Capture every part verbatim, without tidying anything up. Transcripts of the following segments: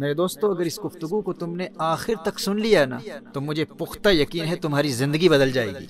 میرے دوستو، اگر اس گفتگو کو تم نے آخر تک سن لیا نا تو مجھے پختہ یقین ہے تمہاری زندگی بدل جائے گی۔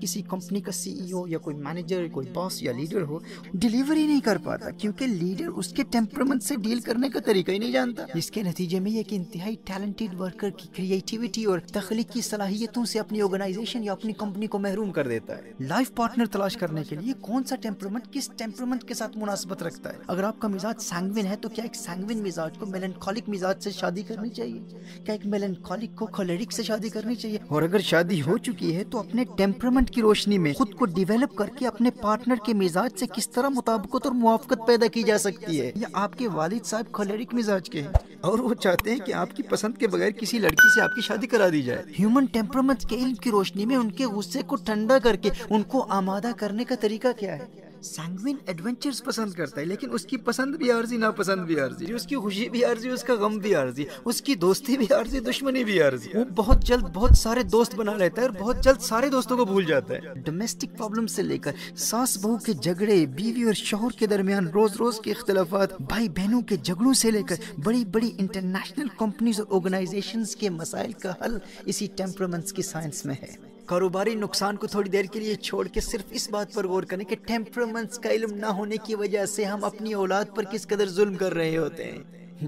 کسی کمپنی کا سی ای او یا کوئی مینیجر، کوئی باس یا لیڈر ہو، ڈیلیوری نہیں کر پاتا کیونکہ لیڈر اس کے ٹیمپرمنٹ سے ڈیل کرنے کا طریقہ ہی نہیں جانتا۔ اس کے نتیجے میں یہ کہ انتہائی ٹیلنٹڈ ورکر کی کریٹیویٹی اور تخلیقی صلاحیتوں سے اپنی آرگنائزیشن یا اپنی کمپنی کو محروم کر دیتا ہے۔ لائف پارٹنر تلاش کرنے کے لیے کون سا ٹیمپرمنٹ کس ٹیمپرمنٹ کے ساتھ مناسبت رکھتا ہے؟ اگر آپ کا مزاج سینگوین ہے تو کیا ایک سینگوین مزاج کو میلنکولک مزاج سے شادی کرنی چاہیے؟ کیا ایک میلنکولک کو کولرک سے شادی کرنی چاہیے؟ اور اگر شادی ہو چکی ہے تو اپنے ٹیمپرمنٹ کی روشنی میں خود کو ڈیویلپ کر کے اپنے پارٹنر کے مزاج سے کس طرح مطابقت اور موافقت پیدا کی جا سکتی ہے؟ یا آپ کے والد صاحب کولرک مزاج کے ہیں اور وہ چاہتے ہیں کہ آپ کی پسند کے بغیر کسی لڑکی سے آپ کی شادی کرا دی جائے۔ ہیومن ٹیمپرمنٹ کے علم کی روشنی میں ان کے غصے کو ٹھنڈا کر کے ان کو آمادہ کرنے کا طریقہ کیا ہے؟ سینگوین ایڈونچرز پسند کرتا ہے، لیکن اس کی پسند بھی عارضی، ناپسند بھی عارضی، اس کی خوشی بھی عارضی، اس کا غم بھی عارضی، اس کی دوستی بھی عارضی، دشمنی بھی عارضی۔ وہ بہت جلد بہت سارے دوست بنا لیتا ہے اور بہت جلد سارے دوستوں کو بھول جاتا ہے۔ ڈومیسٹک پرابلم سے لے کر ساس بہو کے جھگڑے، بیوی اور شوہر کے درمیان روز روز کے اختلافات، بھائی بہنوں کے جھگڑوں سے لے کر بڑی بڑی انٹرنیشنل کمپنیز اور آرگنائزیشنز کے مسائل کا حل اسی ٹیمپرمنٹس کی سائنس میں ہے۔ کاروباری نقصان کو تھوڑی دیر کے لیے چھوڑ کے صرف اس بات پر غور کریں کہ ٹیمپرمنٹس کا علم نہ ہونے کی وجہ سے ہم اپنی اولاد پر کس قدر ظلم کر رہے ہوتے ہیں،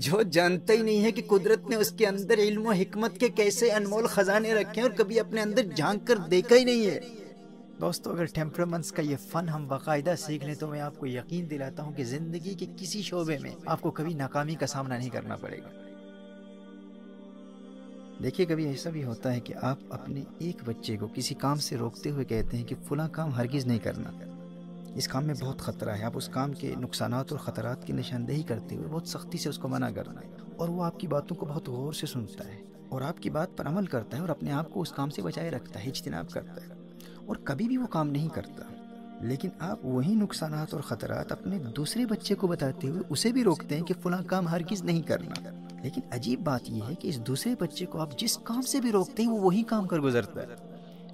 جو جانتا ہی نہیں ہے کہ قدرت نے اس کے اندر علم و حکمت کے کیسے انمول خزانے رکھے ہیں اور کبھی اپنے اندر جھانک کر دیکھا ہی نہیں ہے۔ دوستو، اگر ٹیمپرمنٹس کا یہ فن ہم باقاعدہ سیکھ لیں تو میں آپ کو یقین دلاتا ہوں کہ زندگی کے کسی شعبے میں آپ کو کبھی ناکامی کا سامنا نہیں کرنا پڑے گا۔ دیکھیے، کبھی ایسا بھی ہوتا ہے کہ آپ اپنے ایک بچے کو کسی کام سے روکتے ہوئے کہتے ہیں کہ فلاں کام ہرگز نہیں کرنا، اس کام میں بہت خطرہ ہے۔ آپ اس کام کے نقصانات اور خطرات کی نشاندہی کرتے ہوئے بہت سختی سے اس کو منع کرنا ہے، اور وہ آپ کی باتوں کو بہت غور سے سنتا ہے اور آپ کی بات پر عمل کرتا ہے اور اپنے آپ کو اس کام سے بچائے رکھتا ہے، اجتناب کرتا ہے، اور کبھی بھی وہ کام نہیں کرتا۔ لیکن آپ وہی نقصانات اور خطرات اپنے دوسرے بچے کو بتاتے ہوئے اسے بھی روکتے ہیں کہ فلاں کام ہرگز نہیں کرنا، لیکن عجیب بات یہ ہے کہ اس دوسرے بچے کو آپ جس کام سے بھی روکتے ہیں وہ وہی کام کر گزرتا ہے۔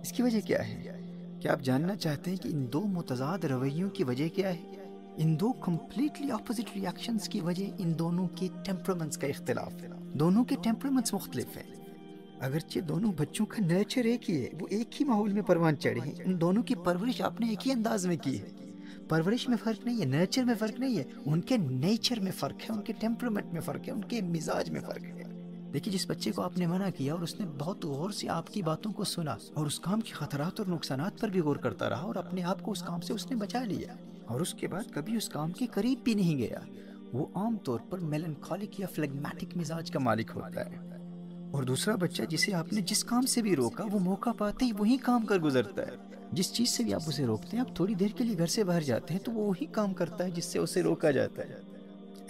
اس کی وجہ کیا ہے؟ کیا آپ جاننا چاہتے ہیں کہ ان دو متضاد رویوں کی وجہ کیا ہے؟ ان دو کمپلیٹلی اپوزٹ ریاکشنز کی وجہ ان دونوں کے ٹیمپرمنٹس کا اختلاف ہے۔ دونوں کے ٹیمپرمنٹس مختلف ہیں، اگرچہ دونوں بچوں کا نیچر ایک ہی ہے، وہ ایک ہی ماحول میں پروان چڑھے ہیں، ان دونوں کی پرورش آپ نے ایک ہی انداز میں کی ہے۔ پرورش میں فرق نہیں ہے، نیچر میں فرق نہیں ہے، ان کے نیچر میں فرق ہے، ان کے ٹیمپرمنٹ میں فرق ہے، ان کے مزاج میں فرق ہے۔ دیکھیے، جس بچے کو آپ نے منع کیا اور اس نے بہت غور سے آپ کی باتوں کو سنا اور اس کام کے خطرات اور نقصانات پر بھی غور کرتا رہا اور اپنے آپ کو اس کام سے اس نے بچا لیا اور اس کے بعد کبھی اس کام کے قریب بھی نہیں گیا، وہ عام طور پر میلنکولک یا فلیگمیٹک مزاج کا مالک ہوتا ہے۔ اور دوسرا بچہ جسے آپ نے جس کام سے بھی روکا وہ موقع پاتے ہی وہی کام کر گزرتا ہے۔ جس چیز سے بھی آپ اسے روکتے ہیں، آپ تھوڑی دیر کے لیے گھر سے باہر جاتے ہیں تو وہ وہی کام کرتا ہے جس سے اسے روکا جاتا ہے۔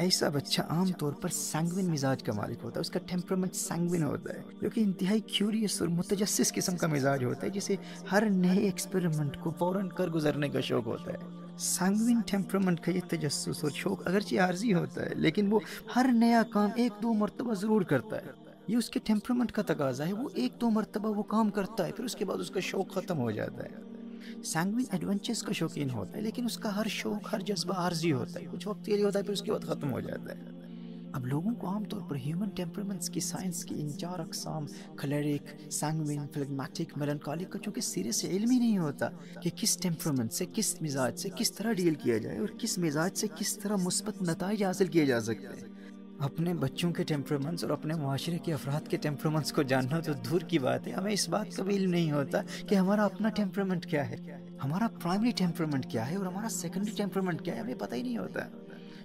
ایسا بچہ عام طور پر سینگوین مزاج کا مالک ہوتا ہے، اس کا ٹیمپرمنٹ سینگوین ہوتا ہے، جو کہ انتہائی کیوریس اور متجسس قسم کا مزاج ہوتا ہے، جسے ہر نئے ایکسپیریمنٹ کو فوراً کر گزرنے کا شوق ہوتا ہے۔ سینگوین ٹیمپرمنٹ کا یہ تجسس اور شوق اگرچہ عارضی ہوتا ہے، لیکن وہ ہر نیا کام ایک دو مرتبہ ضرور کرتا ہے، یہ اس کے ٹیمپرمنٹ کا تقاضا ہے۔ وہ ایک دو مرتبہ وہ کام کرتا ہے، پھر اس کے بعد اس کا شوق ختم ہو جاتا ہے۔ سینگوین ایڈونچرز کا شوقین ہوتا ہے، لیکن اس کا ہر شوق، ہر جذبہ عارضی ہوتا ہے، کچھ وقت کے لیے ہوتا ہے، پھر اس کے بعد ختم ہو جاتا ہے۔ اب لوگوں کو عام طور پر ہیومن ٹیمپرمنٹس کی سائنس کی ان چار اقسام، کولرک، سینگوین، فلیگمیٹک، میلنکولک، کا چونکہ سرے سے علم ہی نہیں ہوتا کہ کس ٹیمپرمنٹ سے، کس مزاج سے کس طرح ڈیل کیا جائے اور کس مزاج سے کس طرح مثبت نتائج حاصل کیے جا سکتے ہیں۔ اپنے بچوں کے ٹیمپرمنٹس اور اپنے معاشرے کے افراد کے ٹیمپرمنٹس کو جاننا تو دور کی بات ہے، ہمیں اس بات کا بھی علم نہیں ہوتا کہ ہمارا اپنا ٹیمپرمنٹ کیا ہے، ہمارا پرائمری ٹیمپرمنٹ کیا ہے اور ہمارا سیکنڈری ٹیمپرمنٹ کیا ہے، ہمیں پتہ ہی نہیں ہوتا،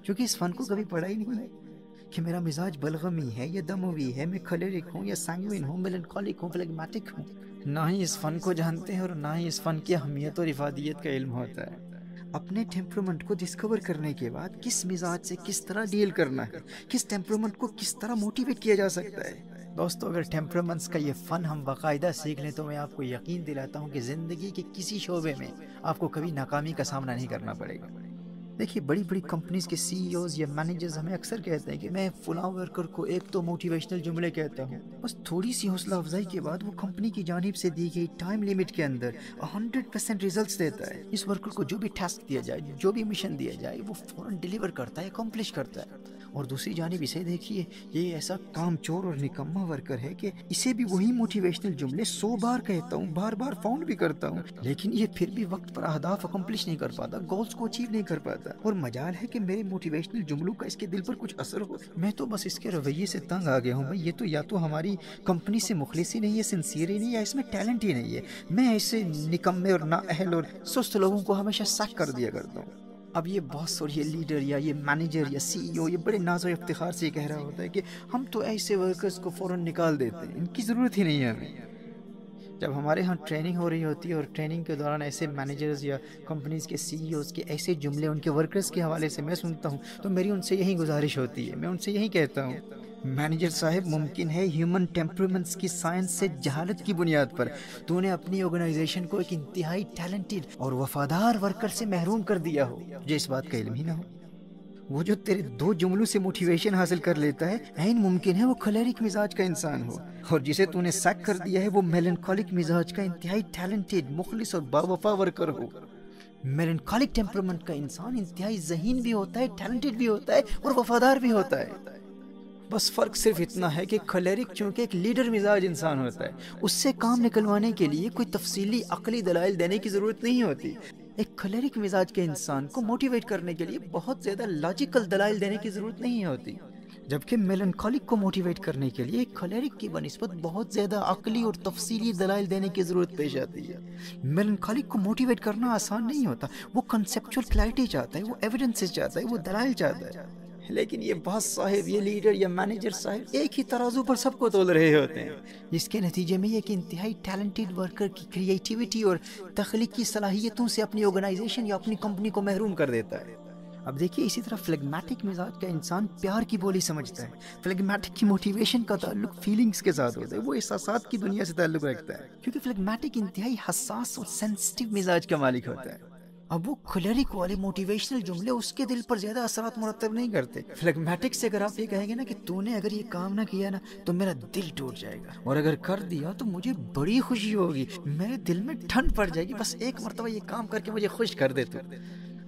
کیونکہ اس فن کو کبھی پڑھا ہی نہیں ہے کہ میرا مزاج بلغمی ہے یا دموی ہے، میں کولرک ہوں یا سینگوین ہوں، میلنکولک ہوں، فلیگمیٹک ہوں۔ نہ ہی اس فن کو جانتے ہیں اور نہ ہی اس فن کی اہمیت اور افادیت کا علم ہوتا ہے۔ اپنے ٹیمپرمنٹ کو ڈسکور کرنے کے بعد کس مزاج سے کس طرح ڈیل کرنا ہے، کس ٹیمپرمنٹ کو کس طرح موٹیویٹ کیا جا سکتا ہے۔ دوستو، اگر ٹیمپرمنٹس کا یہ فن ہم باقاعدہ سیکھ لیں تو میں آپ کو یقین دلاتا ہوں کہ زندگی کے کسی شعبے میں آپ کو کبھی ناکامی کا سامنا نہیں کرنا پڑے گا۔ دیکھیے، بڑی بڑی کمپنیز کے سی ای اوز یا مینیجرز ہمیں اکثر کہتے ہیں کہ میں فلاں ورکر کو ایک تو موٹیویشنل جملے کہتا ہوں، بس تھوڑی سی حوصلہ افزائی کے بعد وہ کمپنی کی جانب سے دی گئی ٹائم لیمٹ کے اندر ہنڈریڈ پرسینٹ ریزلٹس دیتا ہے۔ اس ورکر کو جو بھی ٹاسک دیا جائے، جو بھی مشن دیا جائے، وہ فوراً ڈیلیور کرتا ہے، اکمپلش کرتا ہے، اور دوسری جانب اسے دیکھیے، یہ ایسا کام چور اور نکمہ ورکر ہے کہ اسے بھی وہی موٹیویشنل جملے سو بار کہتا ہوں، بار بار فاؤنڈ بھی کرتا ہوں، لیکن یہ پھر بھی وقت پر اہداف اکمپلش نہیں کر پاتا، گولز کو اچیو نہیں کر پاتا، اور مجال ہے کہ میرے موٹیویشنل جملوں کا اس کے دل پر کچھ اثر ہو۔ میں تو بس اس کے رویے سے تنگ آ گیا ہوں بھائی، یہ تو یا تو ہماری کمپنی سے مخلص ہی نہیں ہے، سنسیئر ہی نہیں ہے، اس میں ٹیلنٹ ہی نہیں ہے۔ میں اسے نکمے اور نااہل اور سست لوگوں کو ہمیشہ سک کر دیا کرتا ہوں۔ اب یہ باس اور یہ لیڈر یا یہ مینیجر یا سی ای او یہ بڑے ناز و افتخار سے کہہ رہا ہوتا ہے کہ ہم تو ایسے ورکرز کو فوراً نکال دیتے ہیں، ان کی ضرورت ہی نہیں ہے ہمیں۔ جب ہمارے ہاں ٹریننگ ہو رہی ہوتی ہے اور ٹریننگ کے دوران ایسے مینیجرز یا کمپنیز کے سی ای اوز کے ایسے جملے ان کے ورکرز کے حوالے سے میں سنتا ہوں تو میری ان سے یہی گزارش ہوتی ہے، میں ان سے یہی کہتا ہوں، مینیجر صاحب ممکن ہے ہیومن ٹیمپرمنٹس کی سائنس سے جہالت کی بنیاد پر تو نے اپنی آرگنائزیشن کو ایک انتہائی ٹیلنٹڈ اور وفادار ورکر سے محروم کر دیا ہو جو اس بات کا علم ہی نہ ہو۔ وہ جو تیرے دو جملوں سے موٹیویشن حاصل کر لیتا ہے، عین ممکن ہے وہ کھلیرک مزاج کا انسان ہو، اور جسے تو نے سیک کر دیا ہے وہ میلنکولک مزاج کا انتہائی ٹیلنٹڈ، مخلص اور باوفا ورکر ہو۔ میلنکولک ٹیمپرمنٹ کا انسان انتہائی ذہین بھی ہوتا ہے، ٹیلنٹڈ بھی ہوتا ہے اور وفادار بھی ہوتا ہے۔ بس فرق صرف اتنا ہے کہ کھلیرک چونکہ ایک لیڈر مزاج انسان ہوتا ہے، اس سے کام نکلوانے کے لیے کوئی تفصیلی عقلی دلائل دینے کی ضرورت نہیں ہوتی۔ ایک کھلیرک مزاج کے انسان کو موٹیویٹ کرنے کے لیے بہت زیادہ لاجیکل دلائل دینے کی ضرورت نہیں ہوتی، جبکہ میلنکولک کو موٹیویٹ کرنے کے لیے کھلیرک کی بنسبت بہت زیادہ عقلی اور تفصیلی دلائل دینے کی ضرورت پیش آتی ہے۔ میلنکولک کو موٹیویٹ کرنا آسان نہیں ہوتا، وہ کنسیپچول کلیئرٹی چاہتا ہے، وہ ایویڈنسز چاہتا ہے، وہ دلائل چاہتا ہے، لیکن یہ باس صاحب، یہ لیڈر یا مینیجر صاحب ایک ہی ترازو پر سب کو تول رہے ہوتے ہیں، جس کے نتیجے میں ایک انتہائی ٹیلنٹڈ ورکر کی کریٹیویٹی اور تخلیقی صلاحیتوں سے اپنی آرگنائزیشن یا اپنی کمپنی کو محروم کر دیتا ہے۔ اب دیکھیے، اسی طرح فلیگمیٹک مزاج کا انسان پیار کی بولی سمجھتا ہے۔ فلیگمیٹک کی موٹیویشن کا تعلق فیلنگز کے ساتھ ہوتا ہے، وہ احساسات کی دنیا سے تعلق رکھتا ہے، کیونکہ فلیگمیٹک انتہائی حساس اور سینسٹیو مزاج کا مالک ہوتا ہے۔ اب وہ کھلیرک والے موٹیویشنل جملے اس کے دل پر زیادہ اثرات مرتب نہیں کرتے۔ فلیگمیٹک سے اگر آپ یہ کہیں گے نا کہ تو نے اگر یہ کام نہ کیا نا تو میرا دل ٹوٹ جائے گا، اور اگر کر دیا تو مجھے بڑی خوشی ہوگی، میرے دل میں ٹھنڈ پڑ جائے گی، بس ایک مرتبہ یہ کام کر کے مجھے خوش کر دے تو۔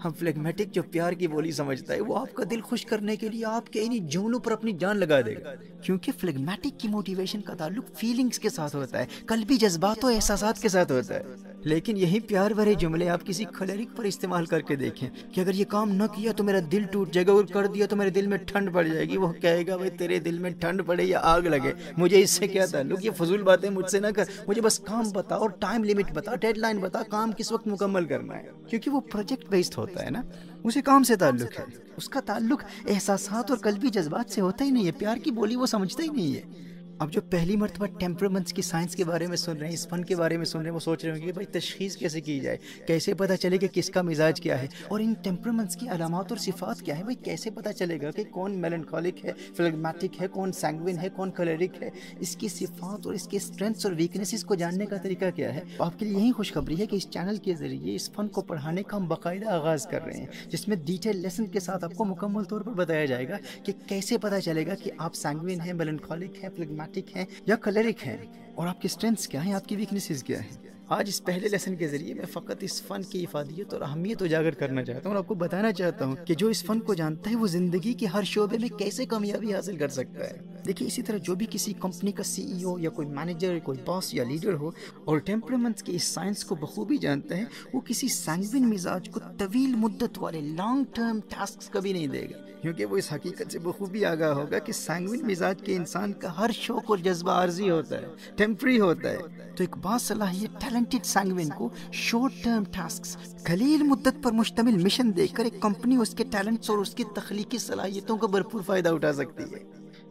ہم فلیگمیٹک جو پیار کی بولی سمجھتا ہے، وہ آپ کا دل خوش کرنے کے لیے آپ کے انہی جملوں پر اپنی جان لگا دے گا، کیونکہ فلیگمیٹک کی موٹیویشن کا تعلق فیلنگز کے ساتھ ہوتا ہے، قلبی جذبات اور احساسات کے ساتھ ہوتا ہے۔ لیکن یہی پیار بھرے جملے آپ کسی کھلیرک پر استعمال کر کے دیکھیں کہ اگر یہ کام نہ کیا تو میرا دل ٹوٹ جائے گا، اور کر دیا تو میرے دل میں ٹھنڈ پڑ جائے گی، وہ کہے گا بھائی تیرے دل میں ٹھنڈ پڑے یا آگ لگے، مجھے اس سے کیا تعلق، یہ فضول باتیں مجھ سے نہ کر، مجھے بس کام بتا اور ٹائم لمٹ بتا، ڈیڈ لائن بتا، کام کس وقت مکمل کرنا ہے۔ کیونکہ وہ پروجیکٹ بیسڈ ہوتا ہے نا، اسے کام سے تعلق ہے، اس کا تعلق احساسات اور قلبی جذبات سے ہوتا ہی نہیں ہے، پیار کی بولی وہ سمجھتا ہی نہیں ہے۔ اب جو پہلی مرتبہ ٹیمپرمنٹس کی سائنس کے بارے میں سن رہے ہیں، اس فن کے بارے میں سن رہے ہیں، وہ سوچ رہے ہوں گے کہ بھائی تشخیص کیسے کی جائے، کیسے پتہ چلے کہ کس کا مزاج کیا ہے، اور ان ٹیمپرمنٹس کی علامات اور صفات کیا ہے، بھائی کیسے پتہ چلے گا کہ کون میلنکولک ہے، فلیگمیٹک ہے، کون سینگوین ہے، کون کھلیرک ہے، اس کی صفات اور اس کے اسٹرینتھس اور ویکنیسز کو جاننے کا طریقہ کیا ہے۔ آپ کے لیے یہی خوشخبری ہے کہ اس چینل کے ذریعے اس فن کو پڑھانے کا ہم باقاعدہ آغاز کر رہے ہیں، جس میں ڈیٹیل لیسن کے ساتھ آپ کو مکمل طور پر بتایا جائے گا کہ کیسے پتہ چلے گا کہ آپ سینگوین ہیں، میلنکولک ہیں، فلیگمیٹک ہیں یا کھلیرک ہیں، اور آپ کے اسٹرینتھس کیا ہیں، آپ کی ویکنیسز کیا ہیں۔ آج اس پہلے لیسن کے ذریعے میں فقط اس فن کی افادیت اور اہمیت اجاگر کرنا چاہتا ہوں، اور آپ کو بتانا چاہتا ہوں کہ جو اس فن کو جانتا ہے وہ زندگی کے ہر شعبے میں کیسے کامیابی حاصل کر سکتا ہے۔ دیکھیے، اسی طرح جو بھی کسی کمپنی کا سی ای او یا کوئی مینیجر، کوئی باس یا لیڈر ہو اور ٹیمپرمنٹس کے اس سائنس کو بخوبی جانتا ہے، وہ کسی سینگوین مزاج کو طویل مدت والے لانگ ٹرم ٹاسکس کبھی نہیں دے گا، کیونکہ وہ اس حقیقت سے بخوبی آگاہ ہوگا کہ سینگوین مزاج کے انسان کا ہر شوق اور جذبہ عارضی ہوتا ہے، ٹیمپری ہوتا ہے۔ تو ایک باصلاحیت ٹیلنٹڈ سینگوین کو شارٹ ٹرم ٹاسکس، قلیل مدت پر مشتمل مشن دے کر ایک کمپنی اس کے ٹیلنٹس اور اس کی تخلیقی صلاحیتوں کا بھرپور فائدہ اٹھا سکتی ہے۔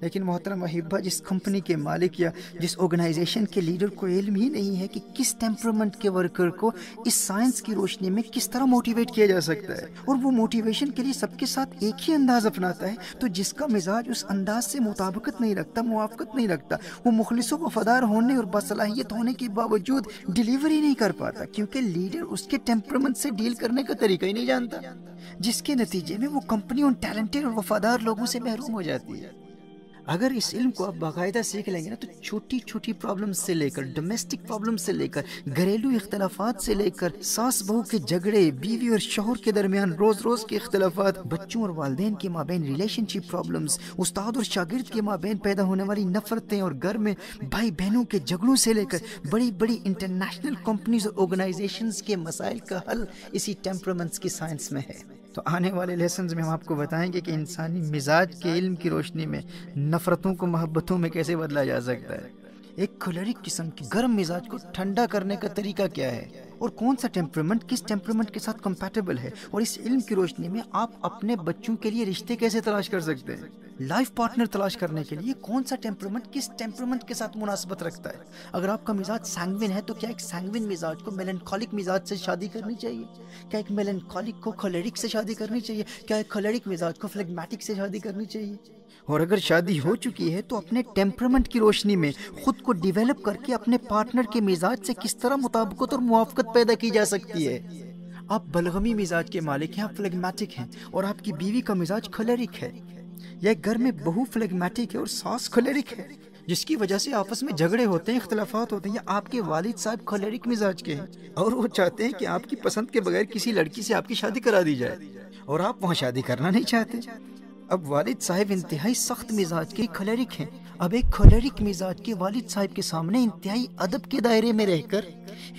لیکن محترم احبہ، جس کمپنی کے مالک یا جس آرگنائزیشن کے لیڈر کو علم ہی نہیں ہے کہ کس ٹیمپرمنٹ کے ورکر کو اس سائنس کی روشنی میں کس طرح موٹیویٹ کیا جا سکتا ہے، اور وہ موٹیویشن کے لیے سب کے ساتھ ایک ہی انداز اپناتا ہے، تو جس کا مزاج اس انداز سے مطابقت نہیں رکھتا، موافقت نہیں رکھتا، وہ مخلص و وفادار ہونے اور باصلاحیت ہونے کے باوجود ڈیلیوری نہیں کر پاتا، کیونکہ لیڈر اس کے ٹیمپرمنٹ سے ڈیل کرنے کا طریقہ ہی نہیں جانتا، جس کے نتیجے میں وہ کمپنی ان ٹیلنٹڈ اور وفادار لوگوں سے محروم ہو جاتی ہے۔ اگر اس علم کو آپ باقاعدہ سیکھ لیں گے نا تو چھوٹی چھوٹی پرابلم سے لے کر ڈومیسٹک پرابلم سے لے کر گھریلو اختلافات سے لے کر ساس بہو کے جھگڑے، بیوی اور شوہر کے درمیان روز روز کے اختلافات، بچوں اور والدین کے مابین ریلیشن شپ پرابلمز، استاد اور شاگرد کے مابین پیدا ہونے والی نفرتیں اور گھر میں بھائی بہنوں کے جھگڑوں سے لے کر بڑی بڑی انٹرنیشنل کمپنیز اور آرگنائزیشنز کے مسائل کا حل اسی ٹیمپرامنٹس کی سائنس میں ہے۔ تو آنے والے لیسنز میں ہم آپ کو بتائیں گے کہ انسانی مزاج کے علم کی روشنی میں نفرتوں کو محبتوں میں کیسے بدلا جا سکتا ہے، ایک کولرک قسم کی گرم مزاج کو ٹھنڈا کرنے کا طریقہ کیا ہے، اور کون سا ٹیمپرمنٹ کس ٹیمپرمنٹ کے ساتھ کمپیٹیبل ہے، اور اس علم کی روشنی میں آپ اپنے بچوں کے لیے رشتے کیسے تلاش کر سکتے ہیں۔ لائف پارٹنر تلاش کرنے کے لیے کون سا ٹیمپرمنٹ کس ٹیمپرمنٹ کے ساتھ مناسبت رکھتا ہے، اگر آپ کا مزاج سینگوین ہے تو کیا ایک سینگوین مزاج کو میلنکالک مزاج سے شادی کرنی چاہیے، کیا ایک میلنکالک کو کولرک سے شادی کرنی چاہیے، کیا ایک کولرک مزاج کو فلیگمیٹک سے شادی کرنی چاہیے۔ اور اگر شادی ہو چکی ہے تو اپنے ٹیمپرمنٹ کی روشنی میں خود کو ڈیولپ کر کے اپنے پارٹنر کے مزاج سے کس طرح مطابقت اور موافقت پیدا کی جا سکتی ہے۔ آپ بلغمی مزاج کے مالک ہیں، آپ فلیگمیٹک ہیں، اور آپ کی بیوی کا مزاج کولرک ہے، یا گھر میں بہو فلیگمیٹک ہے اور ساس کولرک ہے، جس کی وجہ سے آپس میں جھگڑے ہوتے ہیں، اختلافات ہوتے ہیں، یا آپ کے والد صاحب کولرک مزاج کے ہیں اور وہ چاہتے ہیں کہ آپ کی پسند کے بغیر کسی لڑکی سے آپ کی شادی کرا دی جائے اور آپ وہاں شادی کرنا نہیں چاہتے۔ اب والد صاحب انتہائی سخت مزاج کے کولرک ہیں، اب ایک کولرک مزاج کے والد صاحب کے سامنے انتہائی ادب کے دائرے میں رہ کر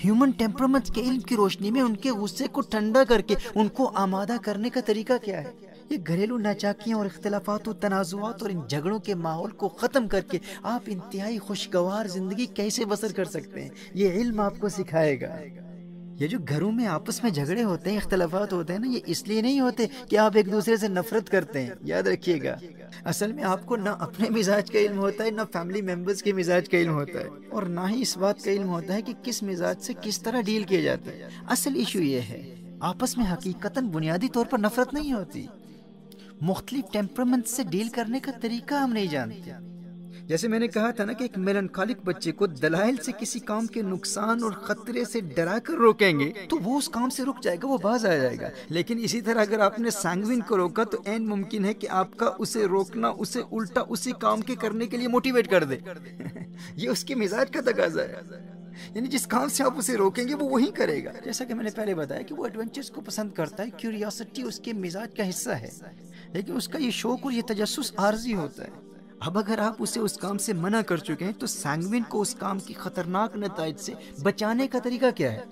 ہیومن ٹیمپرمنٹ کے علم کی روشنی میں ان کے غصے کو ٹھنڈا کر کے ان کو آمادہ کرنے کا طریقہ کیا ہے۔ یہ گھریلو ناچاکیوں اور اختلافات و تنازعات اور ان جھگڑوں کے ماحول کو ختم کر کے آپ انتہائی خوشگوار زندگی کیسے بسر کر سکتے ہیں، یہ علم آپ کو سکھائے گا۔ یہ جو گھروں میں آپس میں جھگڑے ہوتے ہیں، اختلافات ہوتے ہیں نا، یہ اس لیے نہیں ہوتے کہ آپ ایک دوسرے سے نفرت کرتے ہیں، یاد رکھیے گا۔ اصل میں آپ کو نہ اپنے مزاج کا علم ہوتا ہے، نہ فیملی ممبرز کے مزاج کا علم ہوتا ہے، اور نہ ہی اس بات کا علم ہوتا ہے کہ کس مزاج سے کس طرح ڈیل کیا جاتا ہے۔ اصل ایشو یہ ہے، آپس میں حقیقتاً بنیادی طور پر نفرت نہیں ہوتی، مختلف ٹیمپرمنٹ سے ڈیل کرنے کا طریقہ ہم نہیں جانتے۔ جیسے میں نے کہا تھا نا کہ ایک میلنکالک بچے کو دلائل سے کسی کام کے نقصان اور خطرے سے ڈرا کر روکیں گے تو وہ اس کام سے رک جائے گا، وہ باز آ جائے گا، لیکن اسی طرح اگر آپ نے سینگوین کو روکا تو عین ممکن ہے کہ آپ کا اسے روکنا اسے الٹا اسی کام کے کرنے کے لیے موٹیویٹ کر دے۔ یہ اس کے مزاج کا تقاضا ہے، یعنی جس کام سے آپ اسے روکیں گے وہ وہی کرے گا۔ جیسا کہ میں نے پہلے بتایا کہ وہ ایڈونچرز کو پسند کرتا ہے، کیوریاسٹی اس کے مزاج کا حصہ ہے، لیکن اس کا یہ شوق اور یہ تجسس عارضی ہوتا ہے۔ اب اگر آپ اسے اس کام سے منع کر چکے ہیں تو سینگوین کو اس کام کی خطرناک نتائج سے بچانے کا طریقہ کیا ہے؟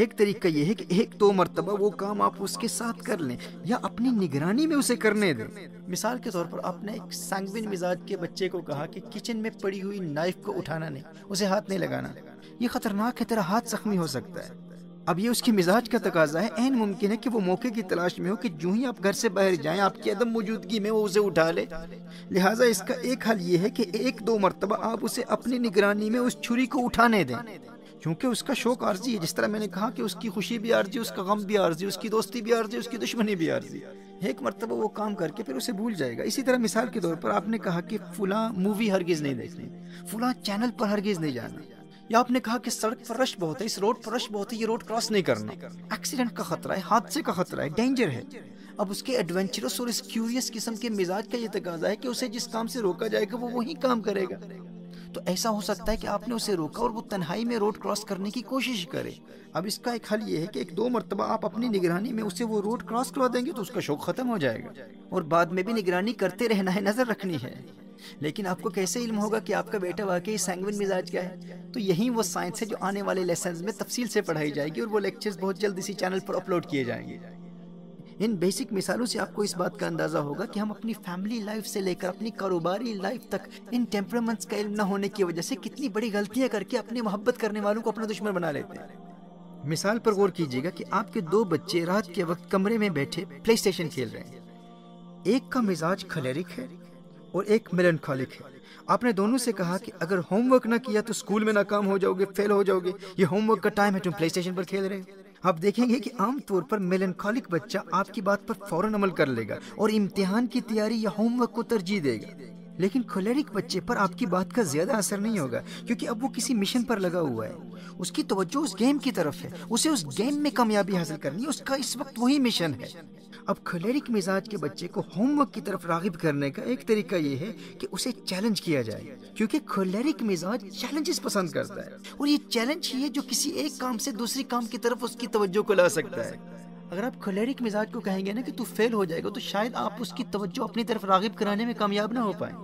ایک طریقہ یہ ہے کہ ایک دو مرتبہ وہ کام آپ اس کے ساتھ کر لیں یا اپنی نگرانی میں اسے کرنے دیں۔ مثال کے طور پر آپ نے ایک سینگوین مزاج کے بچے کو کہا کہ کچن میں پڑی ہوئی نائف کو اٹھانا نہیں، اسے ہاتھ نہیں لگانا، یہ خطرناک ہے، تیرا ہاتھ زخمی ہو سکتا ہے۔ اب یہ اس کے مزاج کا تقاضا ہے، عین ممکن ہے کہ وہ موقع کی تلاش میں ہو کہ جو ہی آپ گھر سے باہر جائیں آپ کی عدم موجودگی میں وہ اسے اٹھا لے، لہٰذا اس کا ایک حل یہ ہے کہ ایک دو مرتبہ آپ اسے اپنی نگرانی میں اس چھری کو اٹھانے دیں، کیونکہ اس کا شوق عارضی ہے۔ جس طرح میں نے کہا کہ اس کی خوشی بھی عارضی، اس کا غم بھی عارضی، اس کی دوستی بھی عارضی، اس کی دشمنی بھی عارضی۔ ایک مرتبہ وہ کام کر کے پھر اسے بھول جائے گا۔ اسی طرح مثال کے طور پر آپ نے کہا کہ فلاں مووی ہرگز نہیں دیکھنی، فلاں چینل پر ہرگز نہیں جانا، یا آپ نے کہا کہ سڑک پر رش بہت ہے، اس روڈ پر رش بہت ہے، یہ روڈ کراس نہیں کرنا، ایکسیڈنٹ کا خطرہ ہے، حادثے کا خطرہ ہے، ڈینجر ہے۔ اب اس کے ایڈونچرس اور اس کیوریس قسم کے مزاج کا یہ تقاضا ہے کہ اسے جس کام سے روکا جائے گا وہ وہی کام کرے گا۔ تو ایسا ہو سکتا ہے کہ آپ نے اسے روکا اور وہ تنہائی میں روڈ کراس کرنے کی کوشش کرے۔ اب اس کا ایک حل یہ ہے کہ ایک دو مرتبہ آپ اپنی نگرانی میں اسے وہ روڈ کراس کروا دیں گے تو اس کا شوق ختم ہو جائے گا، اور بعد میں بھی نگرانی کرتے رہنا ہے، نظر رکھنی ہے۔ لیکن آپ کو کیسے علم ہوگا کہ آپ کا بیٹا واقعی سینگوین مزاج کا ہے؟ تو یہی وہ سائنس ہے جو آنے والے لیسنز میں تفصیل سے پڑھائی جائے گی، اور وہ لیکچرز بہت جلد اسی چینل پر اپلوڈ کیے جائیں گے۔ ان بیسک مثالوں سے آپ کو اس بات کا اندازہ ہوگا کہ ہم اپنی فیملی لائف سے لے کر اپنی کاروباری لائف تک ان ٹیمپرمنٹس کا علم نہ ہونے کی وجہ سے کتنی بڑی غلطیاں کر کے اپنے محبت کرنے والوں کو اپنا دشمن بنا لیتے ہیں۔ مثال پر غور کیجیے گا کہ آپ کے دو بچے رات کے وقت کمرے میں بیٹھے پلے اسٹیشن کھیل رہے ہیں، ایک کا مزاج کولرک ہے اور ایک میلنکالک ہے۔ آپ نے دونوں سے کہا کہ اگر ہوم ورک نہ کیا تو اسکول میں ناکام ہو جاؤ گے، فیل ہو جاؤ گے، یہ ہوم ورک کا ٹائم ہے، تم پلے اسٹیشن پر کھیل رہے ہو۔ آپ دیکھیں گے کہ عام طور پر میلنکالک بچہ آپ کی بات پر فوراً عمل کر لے گا اور امتحان کی تیاری یا ہوم ورک کو ترجیح دے گا، لیکن کولیرک بچے پر آپ کی بات کا زیادہ اثر نہیں ہوگا کیونکہ اب وہ کسی مشن پر لگا ہوا ہے، اس کی توجہ اس گیم کی طرف ہے، اسے اس گیم میں کامیابی حاصل کرنی ہے، اس کا اس وقت وہی مشن ہے۔ اب کولیرک مزاج کے بچے کو ہوم ورک کی طرف راغب کرنے کا ایک طریقہ یہ ہے کہ اسے چیلنج کیا جائے، کیونکہ کولیرک مزاج چیلنجز پسند کرتا ہے، اور یہ چیلنج ہی ہے جو کسی ایک کام سے دوسری کام کی طرف اس کی توجہ کو لا سکتا ہے۔ اگر آپ کولیرک مزاج کو کہیں گے نا کہ تو فیل ہو جائے گا تو شاید آپ اس کی توجہ اپنی طرف راغب کرانے میں کامیاب نہ ہو پائیں،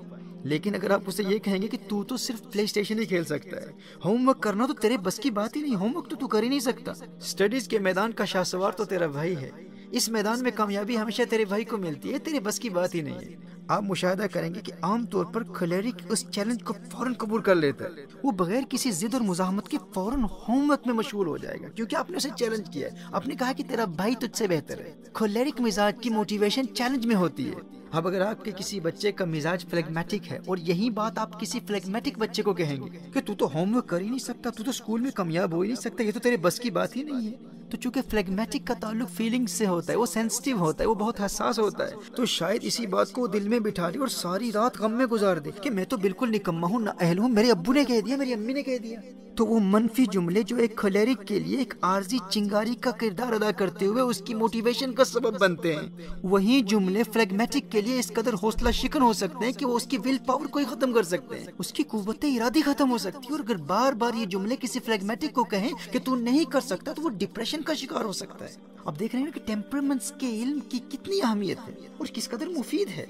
لیکن اگر آپ اسے یہ کہیں گے کہ تو تو صرف پلے اسٹیشن ہی کھیل سکتا ہے، ہوم ورک کرنا تو تیرے بس کی بات ہی نہیں، ہوم ورک تو تو کر ہی نہیں سکتا، اسٹڈیز کے میدان کا شاہ سوار تو تیرا بھائی ہے، اس میدان میں کامیابی ہمیشہ تیرے بھائی کو ملتی ہے، تیرے بس کی بات ہی نہیں ہے۔ آپ مشاہدہ کریں گے کہ عام طور پر کولیرک اس چیلنج کو فوراً قبول کر لیتا ہے، وہ بغیر کسی ضد اور مزاحمت کے فوراً ہوم ورک میں مشغول ہو جائے گا کیونکہ آپ نے اسے چیلنج کیا ہے، آپ نے کہا کہ تیرا بھائی تجھ سے بہتر ہے۔ کولیرک مزاج کی موٹیویشن چیلنج میں ہوتی ہے۔ اب اگر آپ کے کسی بچے کا مزاج فلیگمیٹک ہے اور یہی بات آپ کسی فلیگمیٹک بچے کو کہیں گے کہ تو تو ہوم ورک کر ہی نہیں سکتا، تو تو اسکول میں کامیاب ہو ہی نہیں سکتا، یہ تو تیرے بس کی بات ہی نہیں ہے، تو چونکہ فلیگمیٹک کا تعلق فیلنگ سے ہوتا ہے، وہ سینسٹیو ہوتا ہے، وہ بہت حساس ہوتا ہے، تو شاید اسی بات کو دل میں بٹھا لے اور ساری رات غم میں گزار دے کہ میں تو بالکل نکمہ ہوں، نہ اہل ہوں، میرے ابو نے کہہ دیا، میری امی نے کہہ دیا۔ تو وہ منفی جملے جو ایک کولیرک کے لیے ایک عارضی چنگاری کا کردار ادا کرتے ہوئے اس کی موٹیویشن کا سبب بنتے ہیں، وہی جملے فلیگمیٹک کے لیے اس قدر حوصلہ شکن ہو سکتے ہیں کہ وہ اس کی ول پاور کو ہی ختم کر سکتے ہیں، اس کی قوت ارادی ختم ہو سکتی ہے، اور اگر بار بار یہ جملے کسی فلیگمیٹک کو کہیں کہ تو نہیں کر سکتا تو وہ ڈپریشن کا شکار ہو سکتا ہے۔ اب دیکھ رہے ہیں کہ ٹیمپرمنٹس کے علم کی کتنی اہمیت ہے اور کس قدر مفید ہے۔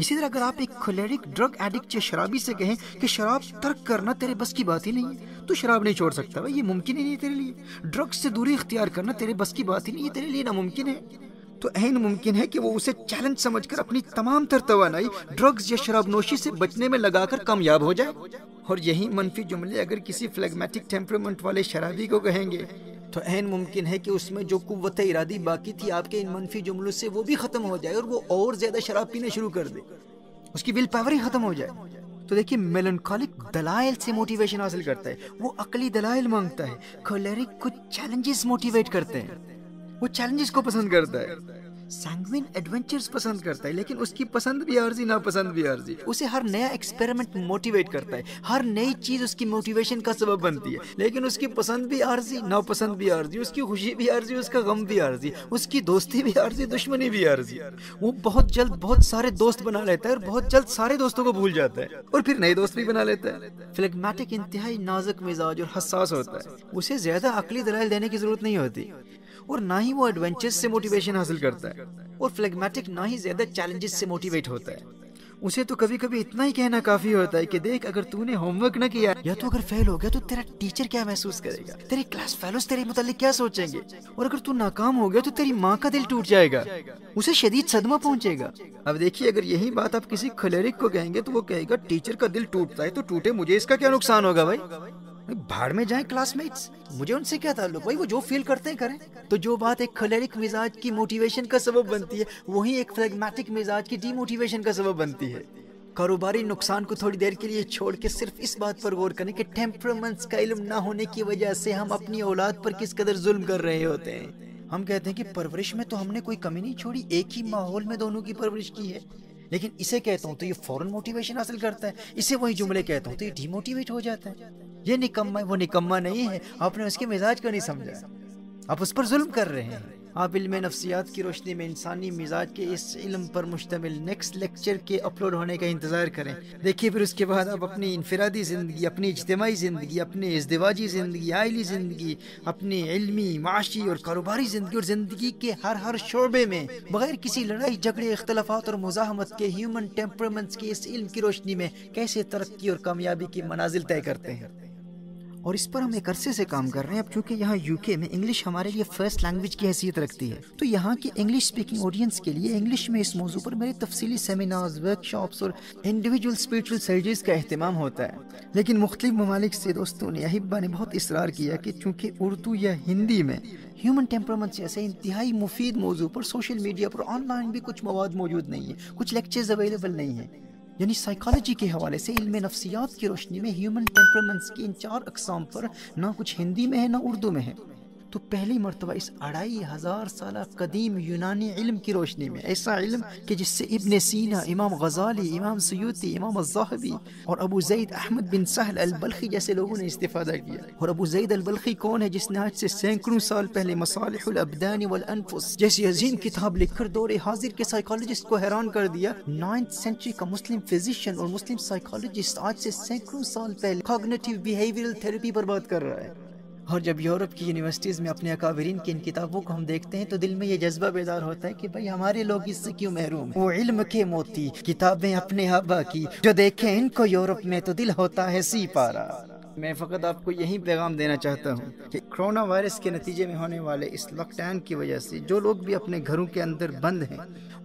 اسی طرح اگر آپ ایک کولیرک ڈرگ ایڈکٹ یا شرابی سے کہیں کہ شراب ترک کرنا تیرے بس کی بات ہی نہیں ہے، تو شراب نہیں چھوڑ سکتا، یہ ممکن ہی نہیں تیرے لیے، ڈرگ سے دوری اختیار کرنا تیرے بس کی بات ہی نہیں، یہ تیرے لیے ناممکن ہے، تو عین ممکن ہے کہ وہ اسے چیلنج سمجھ کر اپنی تمام تر توانائی ڈرگز یا شراب نوشی سے بچنے میں لگا کر کامیاب ہو جائے۔ اور یہی منفی جملے اگر کسی فلیگمیٹک ٹیمپرمنٹ والے شرابی کو کہیں گے تو عین ممکن ہے کہ اس میں جو قوت ارادی باقی تھی آپ کے ان منفی جملوں سے وہ بھی ختم ہو جائے اور وہ اور زیادہ شراب پینا شروع کر دے، اس کی ویل پاور ہی ختم ہو جائے۔ تو دیکھیے میلنکالک دلائل سے موٹیویشن حاصل کرتا ہے، وہ عقلی دلائل مانگتا ہے، کولیرک کو چیلنجز موٹیویٹ کرتے ہیں، وہ چیلنجز کو پسند کرتا ہے، سینگوین ایڈونچرز پسند کرتا ہے، لیکن اس کی پسند بھی عارضی، ناپسند بھی عارضی، اسے ہر نیا ایکسپیریمنٹ موٹیویٹ کرتا ہے، ہر نئی چیز اس کی موٹیویشن کا سبب بنتی ہے، لیکن اس کی پسند بھی عارضی، ناپسند بھی عارضی، اس کی خوشی بھی عارضی، اس کا غم بھی عارضی، اس کی دوستی بھی عارضی، دشمنی بھی عارضی۔ وہ بہت جلد بہت سارے دوست بنا لیتا ہے اور بہت جلد سارے دوستوں کو بھول جاتا ہے اور پھر نئے دوست بھی بنا لیتا ہے۔ فلیگمیٹک انتہائی نازک مزاج اور حساس ہوتا ہے، اسے زیادہ عقلی دلائل دینے کی ضرورت نہیں ہوتی، اور نہ ہی وہ ایڈونچرز سے موٹیویشن حاصل کرتا ہے، اور فلیگمیٹک نہ ہی زیادہ چیلنجز سے موٹیویٹ ہوتا ہے، اسے تو کبھی کبھی اتنا ہی کہنا کافی ہوتا ہے کہ دیکھ اگر تو نے ہوم ورک نہ کیا یا تو اگر فیل ہو گیا تو تیرا ٹیچر کیا محسوس کرے گا، تیرے کلاس فیلوز تیرے متعلق کیا سوچیں گے، اور اگر تو ناکام ہو گیا تو تیری ماں کا دل ٹوٹ جائے گا، اسے شدید صدمہ پہنچے گا۔ اب دیکھیے اگر یہی بات آپ کسی کولیرک کو کہیں گے تو وہ کہے گا ٹیچر کا دل ٹوٹتا ہے تو ٹوٹے، مجھے اس کا کیا نقصان ہوگا، بھائی بھاڑ میں جائیں کلاس میٹس، مجھے ان سے کیا تعلق، بھائی وہ جو فیل کرتے ہیں کریں۔ تو جو بات ایک کولیرک مزاج کی موٹیویشن کا سبب بنتی ہے وہی ایک فلیگمیٹک مزاج کی ڈی موٹیویشن کا سبب بنتی ہے۔ کاروباری نقصان کو تھوڑی دیر کے لیے چھوڑ کے صرف اس بات پر غور کریں کہ ٹیمپرمنٹس کا علم نہ ہونے کی وجہ سے ہم اپنی اولاد پر کس قدر ظلم کر رہے ہوتے ہیں۔ ہم کہتے ہیں کہ پرورش میں تو ہم نے کوئی کمی نہیں چھوڑی، ایک ہی ماحول میں دونوں کی پرورش کی ہے، لیکن اسے کہتا ہوں تو یہ فوراً موٹیویشن حاصل کرتا ہے، اسے وہی جملے کہتا ہوں تو یہ ڈی موٹیویٹ ہو جاتا ہے، یہ نکمہ ہے، وہ نکمہ نہیں ہے، آپ نے اس کے مزاج کا نہیں سمجھا، آپ اس پر ظلم کر رہے ہیں۔ آپ علم نفسیات کی روشنی میں انسانی مزاج کے اس علم پر مشتمل نیکسٹ لیکچر کے اپلوڈ ہونے کا انتظار کریں، دیکھیے پھر اس کے بعد آپ اپنی انفرادی زندگی، اپنی اجتماعی زندگی، اپنی ازدواجی زندگی، عائلی زندگی، اپنی علمی، معاشی اور کاروباری زندگی اور زندگی کے ہر ہر شعبے میں بغیر کسی لڑائی جھگڑے، اختلافات اور مزاحمت کے ہیومن ٹیمپرمنٹس کے اس علم کی روشنی میں کیسے ترقی اور کامیابی کی منازل طے کرتے ہیں۔ اور اس پر ہم ایک عرصے سے کام کر رہے ہیں۔ اب چونکہ یہاں یو کے میں انگلش ہمارے لیے فرسٹ لینگویج کی حیثیت رکھتی ہے، تو یہاں کے انگلش اسپیکنگ آڈینس کے لیے انگلش میں اس موضوع پر میرے تفصیلی سیمینارز، ورک شاپس اور انڈیویجول اسپریچول سرجریز کا اہتمام ہوتا ہے، لیکن مختلف ممالک سے دوستوں نے، احبا نے بہت اصرار کیا کہ چونکہ اردو یا ہندی میں ہیومن ٹیمپرمنٹ جیسے انتہائی مفید موضوع پر سوشل میڈیا پر آن لائن بھی کچھ مواد موجود نہیں ہے، کچھ لیکچرز اویلیبل نہیں ہیں، یعنی سائیکالوجی کے حوالے سے علم نفسیات کی روشنی میں ہیومن ٹیمپرمنٹس کی ان چار اقسام پر نہ کچھ ہندی میں ہے، نہ اردو میں ہے، تو پہلی مرتبہ اس اڑائی ہزار سالہ قدیم یونانی علم کی روشنی میں ایسا علم کہ جس سے ابن سینا، امام غزالی، امام سیوطی، امام الذہبی اور ابو زید احمد بن سہل البلخی جیسے لوگوں نے استفادہ کیا۔ اور ابو زید البلخی کون ہے جس نے آج سے سینکڑوں سال پہلے مصالح الابدان والانفس جیسی عظیم کتاب لکھ کر دور حاضر کے سائیکالوجسٹ کو حیران کر دیا۔ نائنتھ سینچری کا مسلم فزیشین اور مسلم سائیکالوجسٹ آج سے سینکڑوں سال پہلے کوگنیٹو بیہیویئرل تھراپی پر بات کر رہا ہے۔ اور جب یورپ کی یونیورسٹیز میں اپنے اکابرین کی ان کتابوں کو ہم دیکھتے ہیں تو دل میں یہ جذبہ بیدار ہوتا ہے کہ بھائی ہمارے لوگ اس سے کیوں محروم ہیں؟ وہ علم کے موتی، کتابیں اپنے آبا کی، جو دیکھیں ان کو یورپ میں تو دل ہوتا ہے سی پارا۔ میں فقط آپ کو یہی پیغام دینا چاہتا ہوں کہ کرونا وائرس کے نتیجے میں ہونے والے اس لاک ڈاؤن کی وجہ سے جو لوگ بھی اپنے گھروں کے اندر بند ہیں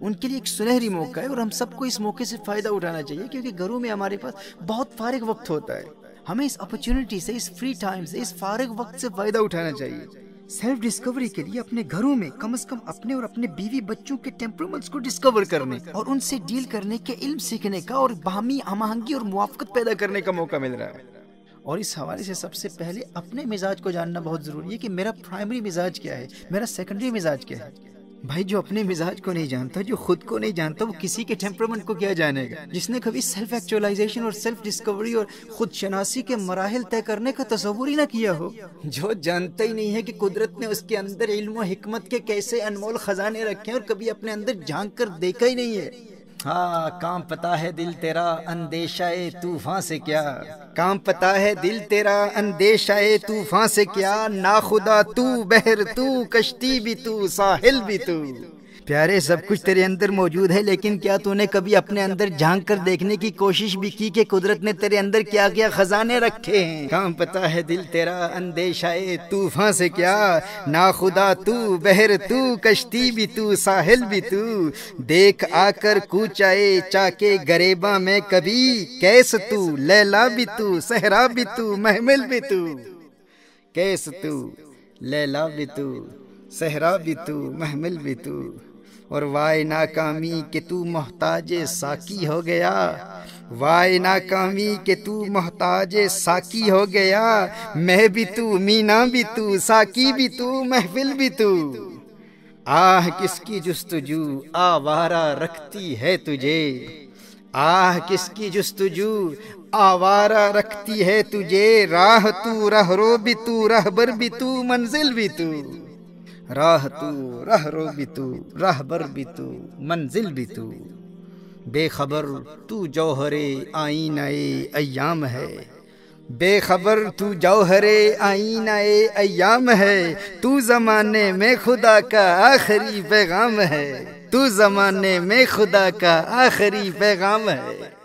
ان کے لیے ایک سنہری موقع ہے، اور ہم سب کو اس موقع سے فائدہ اٹھانا چاہیے، کیونکہ گھروں میں ہمارے پاس بہت فارغ وقت ہوتا ہے۔ ہمیں اس اپرچونٹی سے، اس فری ٹائم سے، اس فارغ وقت سے فائدہ اٹھانا چاہیے۔ سیلف ڈسکوری کے لیے اپنے گھروں میں کم از کم اپنے اور اپنے بیوی بچوں کے ٹیمپرمنٹس کو ڈسکور کرنے اور ان سے ڈیل کرنے کے علم سیکھنے کا اور باہمی ہم آہنگی اور موافقت پیدا کرنے کا موقع مل رہا ہے۔ اور اس حوالے سے سب سے پہلے اپنے مزاج کو جاننا بہت ضروری ہے کہ میرا پرائمری مزاج کیا ہے، میرا سیکنڈری مزاج کیا ہے۔ بھائی جو اپنے مزاج کو نہیں جانتا، جو خود کو نہیں جانتا، وہ کسی کے ٹیمپرمنٹ کو کیا جانے گا؟ جس نے کبھی سیلف ایکچوائلائزیشن اور سیلف ڈسکوری اور خود شناسی کے مراحل طے کرنے کا تصور ہی نہ کیا ہو، جو جانتا ہی نہیں ہے کہ قدرت نے اس کے اندر علم و حکمت کے کیسے انمول خزانے رکھے اور کبھی اپنے اندر جھانک کر دیکھا ہی نہیں ہے۔ ہاں کام پتا ہے دل تیرا اندیشہ طوفاں سے کیا، کام پتا ہے دل تیرا اندیشہ طوفاں سے کیا، ناخدا تو بحر تو، کشتی بھی تو، ساحل بھی تو۔ پیارے سب کچھ تیرے اندر موجود ہے، لیکن کیا تو نے کبھی اپنے اندر جھانک کر دیکھنے کی کوشش بھی کی کہ قدرت نے تیرے اندر کیا کیا خزانے رکھے ہیں؟ کام پتا ہے دل تیرا اندیشہ طوفاں سے کیا، ناخدا تو بحر تو، کشتی بھی تو، ساحل بھی تو۔ دیکھ آ کر کوچائے چاکے گریباں میں کبھی، کیس تو لیلا بھی تو، صحرا بھی تو، محمل بھی تو۔ کیس تو لیلا بھی تو، صحرا بھی تو، محمل بھی تو۔ اور وائے ناکامی کہ تو محتاج ساقی ہو گیا، وائے ناکامی کہ تو محتاج ساقی ہو گیا، میں بھی تو، مینا بھی تو، ساقی بھی تو، محفل بھی تو۔ آہ کس کی جستجو آوارہ رکھتی ہے تجھے، آہ کس کی جستجو آوارہ رکھتی ہے تجھے، راہ تو، راہ رو بھی تو، راہبر بھی تو، منزل بھی تو۔ راہ تو، راہ رو بھی تو، راہبر بھی تو، منزل بھی تو۔ بے خبر تو جوہر آئینہ ایام ہے، بے خبر تو جوہر آئینہ ایام ہے، تو زمانے میں خدا کا آخری پیغام ہے، تو زمانے میں خدا کا آخری پیغام ہے۔